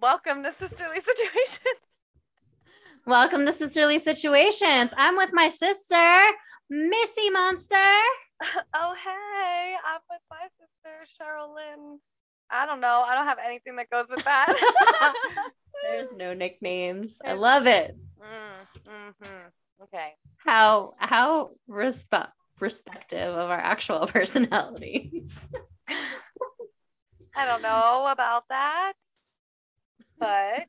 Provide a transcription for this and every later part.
Welcome to Sisterly Situations. Welcome to Sisterly Situations. I'm with my sister, Missy Monster. Oh, hey. I'm with my sister, Cheryl Lynn. I don't know. I don't have anything that goes with that. There's no nicknames. I love it. Mm-hmm. Okay. How respective of our actual personalities. I don't know about that, but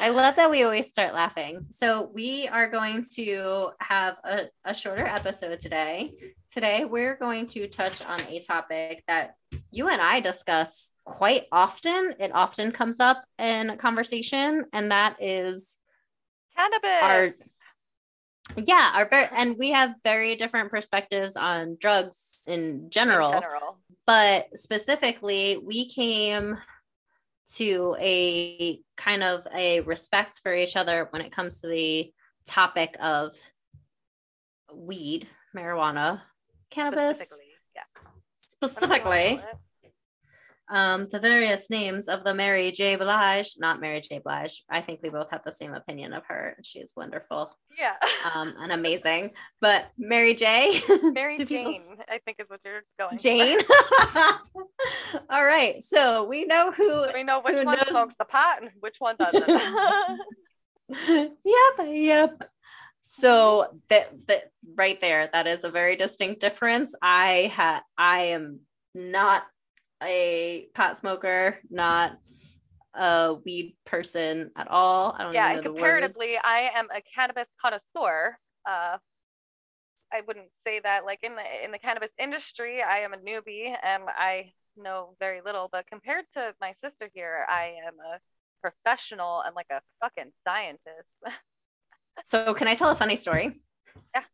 I love that we always start laughing. So we are going to have a shorter episode today. Today, we're going to touch on a topic that you and I discuss quite often. It often comes up in conversation, and that is cannabis. And we have very different perspectives on drugs in general. But specifically, we came to a kind of a respect for each other when it comes to the topic of weed, marijuana, cannabis, specifically the various names of the Mary J. Blige, not Mary J. Blige. I think we both have the same opinion of her. She is wonderful. Yeah. And amazing. But Mary J. Mary Jane, I think is what you're going Jane. All right. So we know which one smokes the pot and which one doesn't. Yep. So that right there, that is a very distinct difference. I am not a pot smoker, not a weed person at all. I don't know. Yeah, and comparatively, I am a cannabis connoisseur. I wouldn't say that like in the cannabis industry, I am a newbie and I know very little. But compared to my sister here, I am a professional and like a fucking scientist. So can I tell a funny story? Yeah.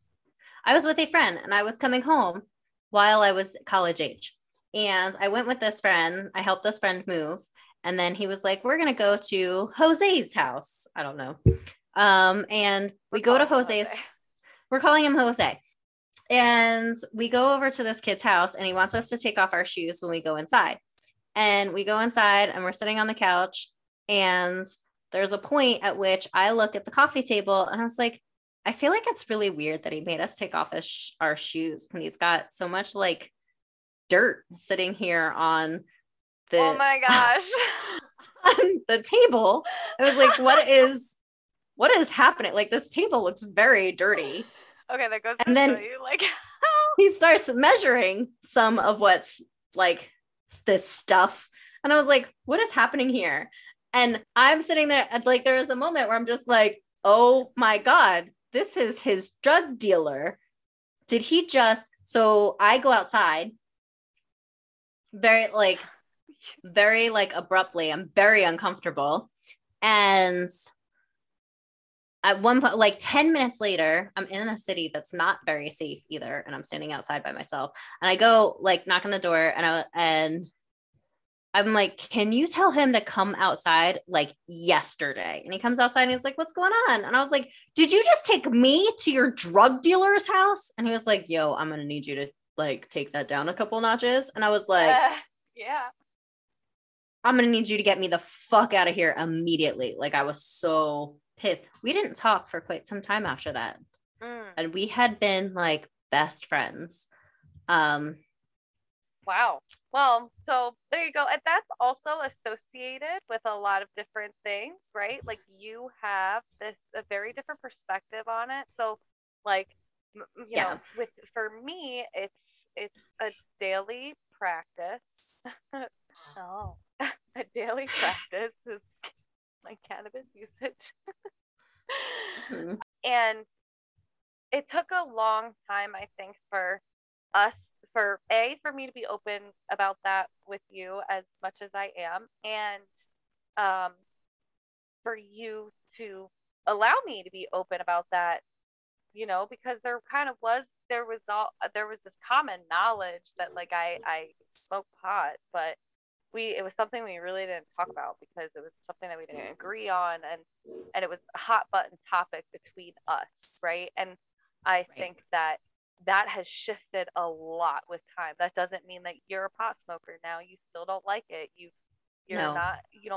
I was with a friend and I was coming home while I was college age. And I went with this friend. I helped this friend move. And then he was like, we're going to go to Jose's house. I don't know. And we go to Jose's. Jose. We're calling him Jose. And we go over to this kid's house and he wants us to take off our shoes when we go inside. And we go inside and we're sitting on the couch. And there's a point at which I look at the coffee table and I was like, I feel like it's really weird that he made us take off our shoes when he's got so much like dirt sitting here on the oh my gosh on the table. I was like, what is happening? Like, this table looks very dirty. Okay, that goes. And then you, like he starts measuring some of what's like this stuff, and I was like, what is happening here? And I'm sitting there, and like there is a moment where I'm just like, oh my God, this is his drug dealer. Did he just? So I go outside very abruptly. I'm very uncomfortable. And at one point, like 10 minutes later, I'm in a city that's not very safe either. And I'm standing outside by myself and I go like knock on the door and I'm like, can you tell him to come outside like yesterday? And he comes outside and he's like, what's going on? And I was like, did you just take me to your drug dealer's house? And he was like, yo, I'm going to need you to like take that down a couple notches. And I was like, yeah, I'm going to need you to get me the fuck out of here immediately. Like, I was so pissed. We didn't talk for quite some time after that. Mm. And we had been like best friends. Wow. Well, so there you go. And that's also associated with a lot of different things, right? Like, you have a very different perspective on it. So like, you know, for me, it's a daily practice. Oh, a daily practice is my cannabis usage. Mm-hmm. And it took a long time, I think, for me to be open about that with you as much as I am, and for you to allow me to be open about that. You know, because there was this common knowledge that like I smoked pot, but it was something we really didn't talk about because it was something that we didn't agree on, and it was a hot button topic between us, right? And I think that has shifted a lot with time. That doesn't mean that you're a pot smoker now. You still don't like it. You've You don't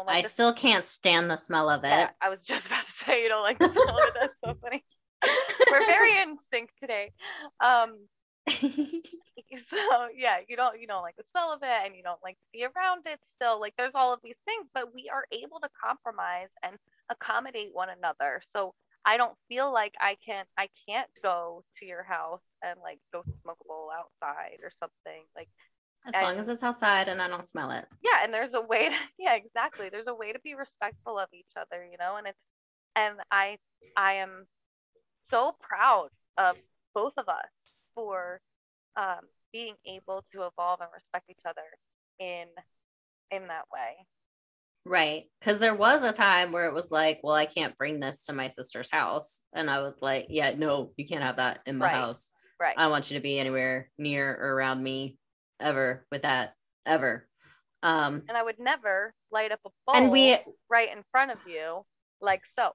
like. I still can't stand the smell of it. Yeah, I was just about to say you don't like the smell of it. That's so funny. We're very in sync today. So yeah, you don't like the smell of it, and you don't like to be around it still. Like, there's all of these things, but we are able to compromise and accommodate one another. So I don't feel like I can't go to your house and like go smoke a bowl outside or something, like, as long as it's outside and I don't smell it. Yeah. And there's a way to, yeah, exactly. There's a way to be respectful of each other, you know, and I am so proud of both of us for being able to evolve and respect each other in that way. Right. Because there was a time where it was like, well, I can't bring this to my sister's house. And I was like, yeah, no, you can't have that in my house. Right. I don't want you to be anywhere near or around me ever with that ever. And I would never light up a bowl right in front of you, like so.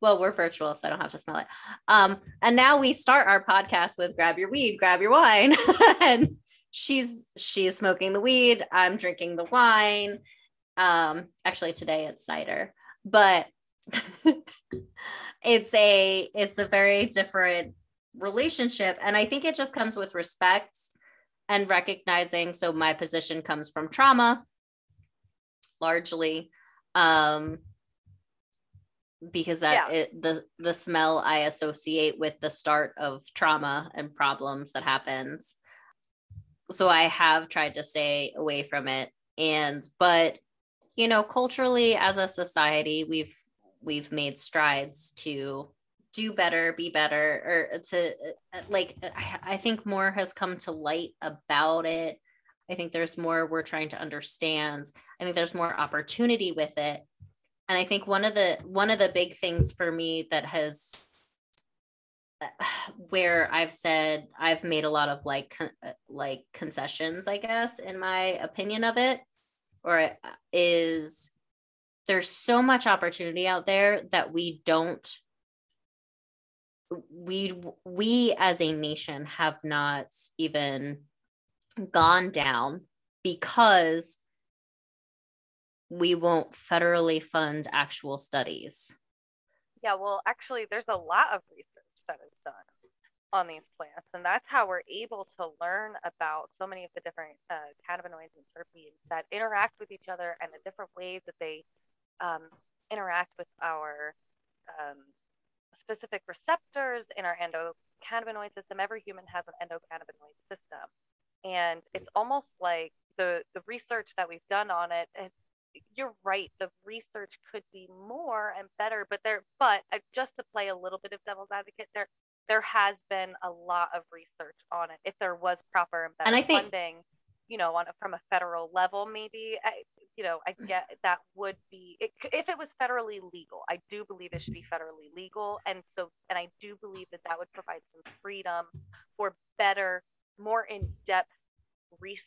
Well, we're virtual, so I don't have to smell it. And now we start our podcast with grab your weed, grab your wine. And she's smoking the weed. I'm drinking the wine. Actually today it's cider, but it's a very different relationship. And I think it just comes with respect and recognizing. So my position comes from trauma largely. Because the smell I associate with the start of trauma and problems that happens. So I have tried to stay away from it. But you know, culturally as a society, we've made strides to do better, be better, or to like, I think more has come to light about it. I think there's more we're trying to understand. I think there's more opportunity with it. And I think one of the big things for me that has, where I've said I've made a lot of like concessions, I guess, in my opinion of it, or is there's so much opportunity out there that we as a nation have not even gone down because we won't federally fund actual studies. Yeah, well, actually, there's a lot of research that is done on these plants, and that's how we're able to learn about so many of the different cannabinoids and terpenes that interact with each other and the different ways that they interact with our specific receptors in our endocannabinoid system. Every human has an endocannabinoid system, and it's almost like the research that we've done on it is, you're right, the research could be more and better, but just to play a little bit of devil's advocate, there has been a lot of research on it. If there was proper and better funding, you know, from a federal level, maybe, I get that would be, if it was federally legal, I do believe it should be federally legal. And I do believe that would provide some freedom for better, more in-depth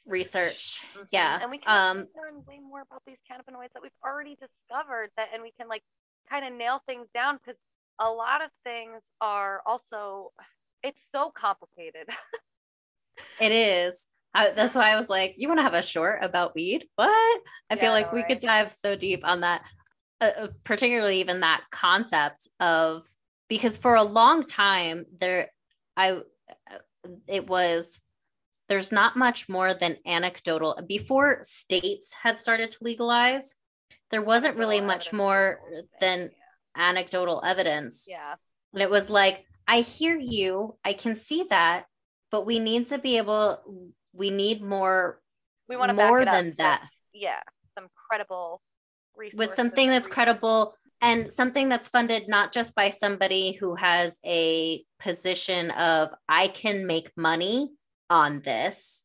research. Mm-hmm. Yeah. And we can learn way more about these cannabinoids that we've already discovered, and we can like kind of nail things down, because a lot of things are also, it's so complicated. It is. That's why I was like, you want to have a short about weed? What? I feel like we could dive so deep on that, particularly even that concept of, because for a long time there's not much more than anecdotal. Before states had started to legalize, there wasn't really much more than anecdotal evidence. Yeah. And it was like, I hear you, I can see that, but we need more than that. Yeah. Some credible resources. With something that's credible and something that's funded, not just by somebody who has a position of, I can make money on this.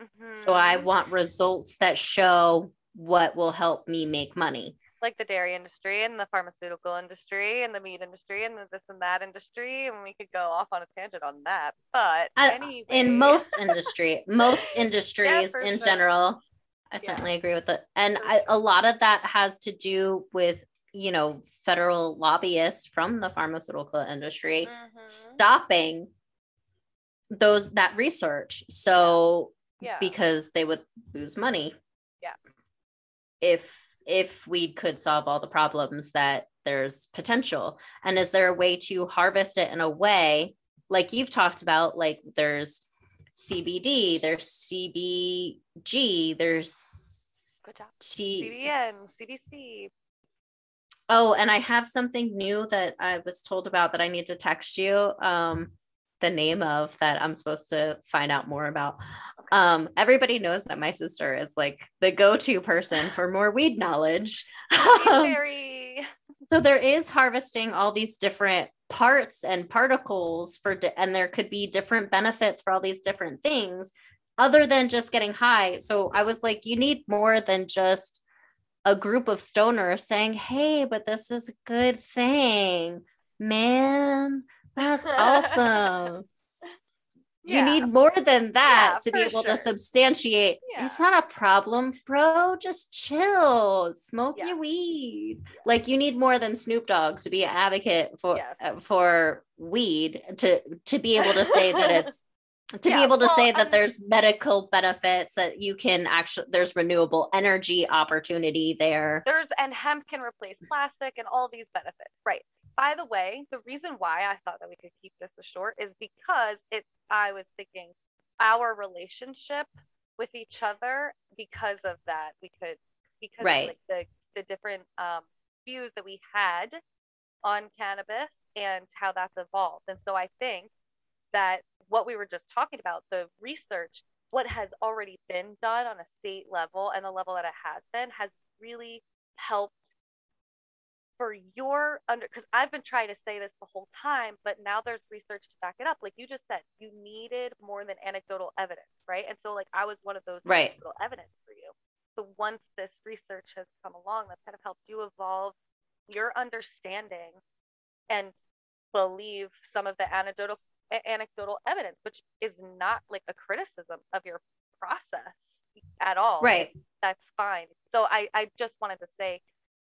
Mm-hmm. So I want results that show what will help me make money. Like the dairy industry and the pharmaceutical industry and the meat industry and the this and that industry. And we could go off on a tangent on that, but anyway. In most industries yeah, in sure. general, I certainly agree with that. And a lot of that has to do with, you know, federal lobbyists from the pharmaceutical industry stopping that research. So because they would lose money. Yeah. if weed could solve all the problems, that there's potential. And is there a way to harvest it in a way, like you've talked about, like there's CBD, there's CBG, there's CBN, CBC. Oh, and I have something new that I was told about that I need to text you the name of, that I'm supposed to find out more about. Okay. Everybody knows that my sister is like the go-to person for more weed knowledge. So there is harvesting all these different parts and particles and there could be different benefits for all these different things other than just getting high. So I was like, you need more than just a group of stoners saying, hey, but this is a good thing, man. That's awesome. Yeah. You need more than that to be able to substantiate. Yeah. It's not a problem, bro. Just chill. Smoke your weed. Yeah. Like, you need more than Snoop Dogg to be an advocate for weed, to be able to say that it's there's medical benefits, that you can actually, there's renewable energy opportunity there. And hemp can replace plastic and all these benefits. Right. By the way, the reason why I thought that we could keep this short is because I was thinking our relationship with each other, because of that, because of like the different views that we had on cannabis and how that's evolved. And so I think that what we were just talking about, the research, what has already been done on a state level and the level that it has been, has really helped for because I've been trying to say this the whole time, but now there's research to back it up. Like you just said, you needed more than anecdotal evidence, right? And so like I was one of those anecdotal evidence for you. So once this research has come along, that's kind of helped you evolve your understanding and believe some of the anecdotal evidence, which is not like a criticism of your process at all. Right. That's fine. So I just wanted to say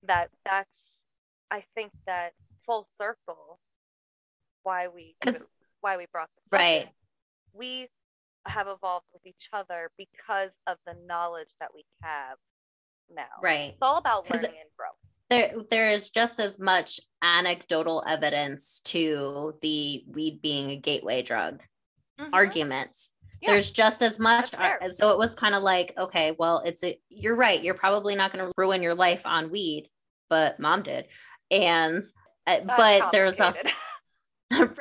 that's, I think, that full circle why we brought this up. We have evolved with each other because of the knowledge that we have now. Right. It's all about learning and growth. There is just as much anecdotal evidence to the weed being a gateway drug arguments. Yeah. There's just as much. So it was kind of like, okay, well, you're right. You're probably not going to ruin your life on weed, but mom did. But there was also,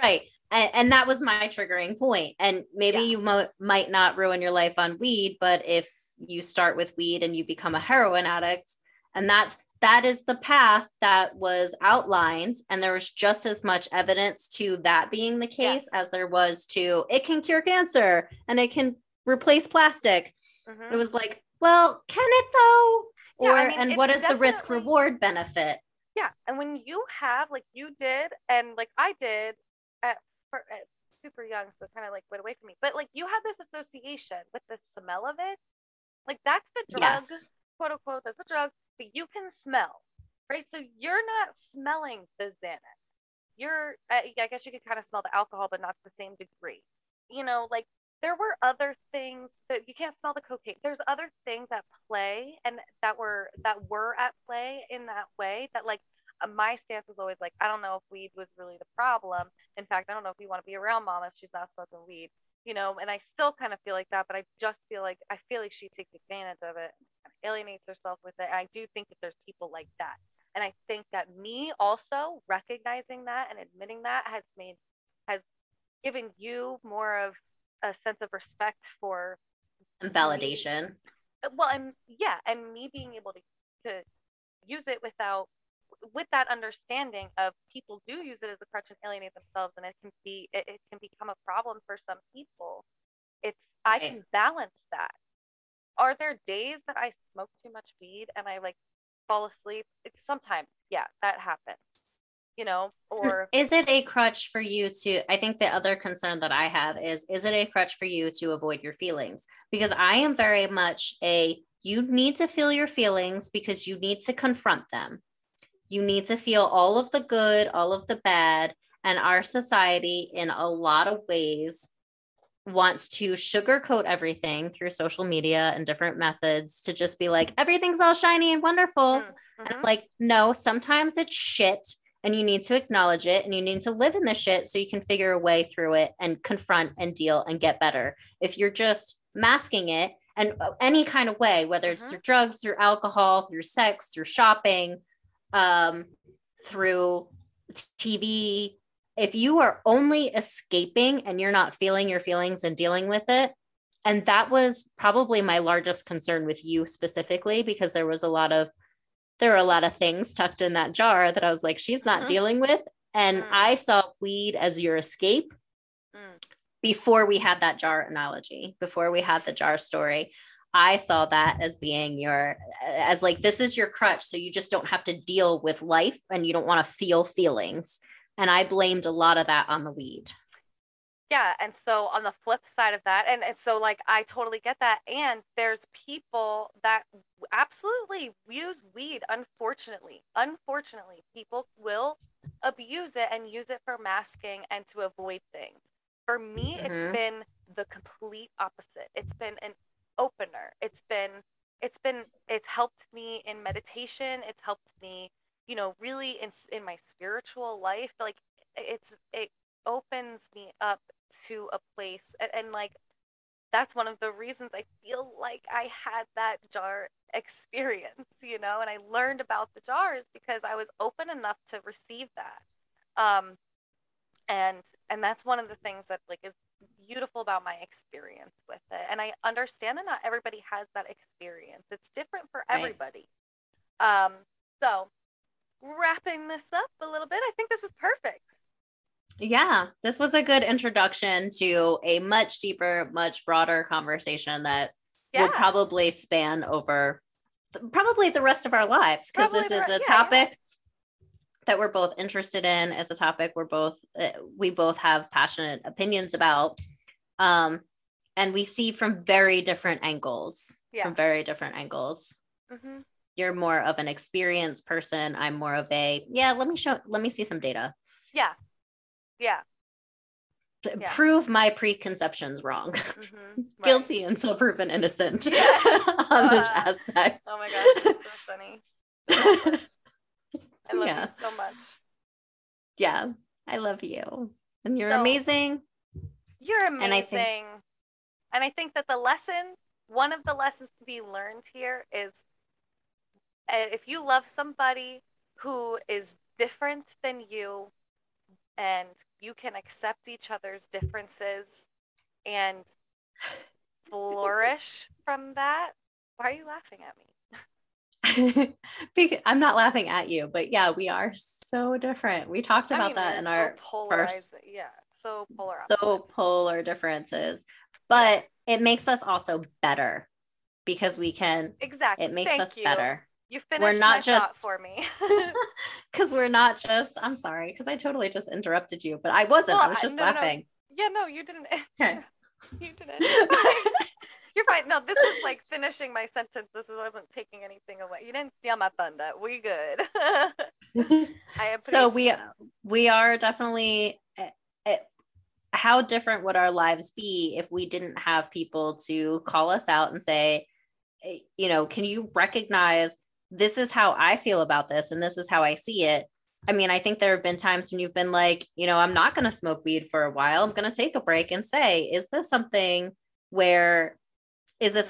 right. And that was my triggering point. And maybe you might not ruin your life on weed, but if you start with weed and you become a heroin addict, and that is the path that was outlined, and there was just as much evidence to that being the case as there was to it can cure cancer and it can replace plastic. Mm-hmm. It was like, well, can it though? Yeah, and what is the risk reward benefit? Yeah. And when you have, like you did, and like I did at super young, so kind of like went away from me, but like you had this association with the smell of it. Like that's the drug, quote unquote, that's the drug. But you can smell, right? So you're not smelling the Xanax. I guess you could kind of smell the alcohol, but not to the same degree. You know, like there were other things that you can't smell the cocaine. There's other things at play and that were at play in that way that like my stance was always like, I don't know if weed was really the problem. In fact, I don't know if we want to be around mom if she's not smoking weed, you know, and I still kind of feel like that, but I feel like she takes advantage of it, alienates herself with it. I do think that there's people like that, and I think that me also recognizing that and admitting that has given you more of a sense of respect for and validation. And me being able to use it with that understanding of people do use it as a crutch and alienate themselves, and it can become a problem for some people. I can balance that. Are there days that I smoke too much weed and I like fall asleep? Sometimes, that happens, you know, or. Is it a crutch for you I think the other concern that I have is it a crutch for you to avoid your feelings? Because I am very much you need to feel your feelings because you need to confront them. You need to feel all of the good, all of the bad, and our society in a lot of ways wants to sugarcoat everything through social media and different methods to just be like, everything's all shiny and wonderful. Mm-hmm. And I'm like, no, sometimes it's shit and you need to acknowledge it and you need to live in the shit so you can figure a way through it and confront and deal and get better. If you're just masking it and any kind of way, whether it's through drugs, through alcohol, through sex, through shopping, through TV, if you are only escaping and you're not feeling your feelings and dealing with it. And that was probably my largest concern with you specifically, because there were a lot of things tucked in that jar that I was like, she's not dealing with. And I saw weed as your escape before we had that jar analogy, before we had the jar story. I saw that as being this is your crutch. So you just don't have to deal with life and you don't want to feel feelings. And I blamed a lot of that on the weed. Yeah. And so on the flip side of that, and so like, I totally get that. And there's people that absolutely use weed. Unfortunately, people will abuse it and use it for masking and to avoid things. For me, it's been the complete opposite. It's been an opener. It's helped me in meditation. It's helped me, you know, really in my spiritual life. Like it opens me up to a place. And like, that's one of the reasons I feel like I had that jar experience, you know, and I learned about the jars because I was open enough to receive that. And that's one of the things that like is beautiful about my experience with it. And I understand that not everybody has that experience. It's different for everybody. Right. So wrapping this up a little bit, I think this was perfect. Yeah, this was a good introduction to a much deeper, much broader conversation that will probably span over probably the rest of our lives, because this is a topic that we're both interested in. It's a topic we both have passionate opinions about, and we see from very different angles. Yeah. Mm-hmm. You're more of an experienced person. I'm more of a, let me see some data. Yeah. Prove my preconceptions wrong. Mm-hmm. Guilty until proven innocent on this aspect. Oh my gosh, that's so funny. I love you so much. Yeah, I love you. And you're amazing. You're amazing. And I think that one of the lessons to be learned here is, if you love somebody who is different than you and you can accept each other's differences and flourish from that, why are you laughing at me? I'm not laughing at you, but yeah, we are so different. We talked about that in our first. Yeah, so polar. So polar differences, but it makes us also better because we can. Exactly. It makes us better. You finished my thought for me. Because we're not just, I'm sorry, because I totally just interrupted you, but I wasn't. Well, I was just laughing. No. Yeah, no, you didn't. Okay. You didn't. You're fine. No, this was like finishing my sentence. This wasn't taking anything away. You didn't steal my thunder. We good. We are definitely, how different would our lives be if we didn't have people to call us out and say, you know, can you recognize this is how I feel about this and this is how I see it. I mean, I think there have been times when you've been like, you know, I'm not going to smoke weed for a while. I'm going to take a break and say, is this a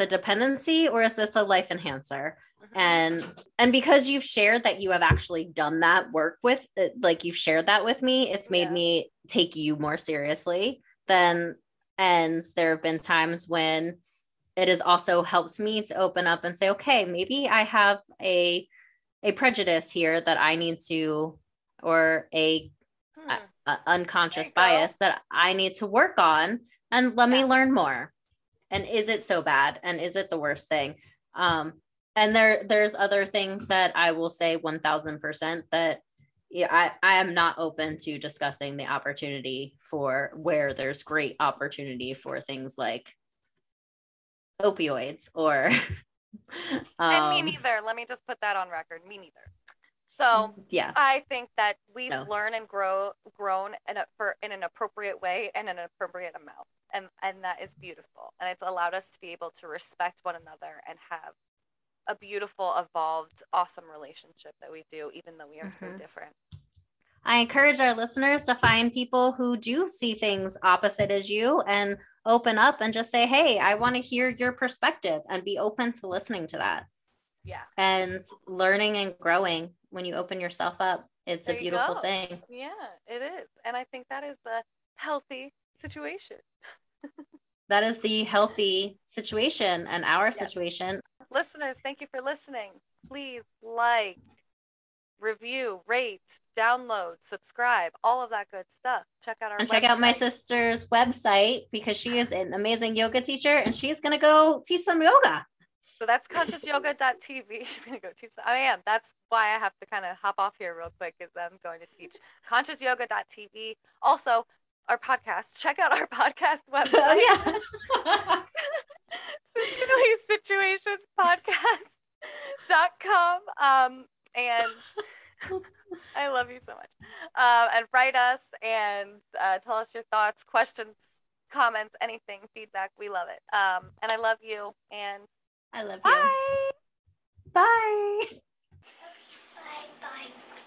dependency or is this a life enhancer? And because you've shared that you have actually done that work with, like you've shared that with me, it's made me take you more seriously than, and there have been times when it has also helped me to open up and say, okay, maybe I have a prejudice here that I need to, or a unconscious bias that I need to work on, and let me learn more. And is it so bad? And is it the worst thing? And there's other things that I will say 1000% that I am not open to discussing the opportunity for, where there's great opportunity for things like opioids or and me neither, let me just put that on record, me neither. So yeah, I think that we learn and grown in an appropriate way and an appropriate amount. And that is beautiful. And it's allowed us to be able to respect one another and have a beautiful, evolved, awesome relationship that we do, even though we are so different. I encourage our listeners to find people who do see things opposite as you and open up and just say, hey, I want to hear your perspective, and be open to listening to that. Yeah. And learning and growing when you open yourself up. It's a beautiful thing. Yeah, it is. And I think that is the healthy situation. That is the healthy situation and our situation. Listeners, thank you for listening. Please like, review, rate, download, subscribe, all of that good stuff. Check out our website. Check out my sister's website, because she is an amazing yoga teacher and she's going to go teach some yoga. So that's consciousyoga.tv. She's going to go teach. I am. That's why I have to kind of hop off here real quick, because I'm going to teach consciousyoga.tv. Also, our podcast. Check out our podcast website. Oh, yeah. Sisterly Situations Podcast.com. And I love you so much. And write us and tell us your thoughts, questions, comments, anything, feedback. We love it. And I love you. And I love you. Bye. Bye. Bye. Bye.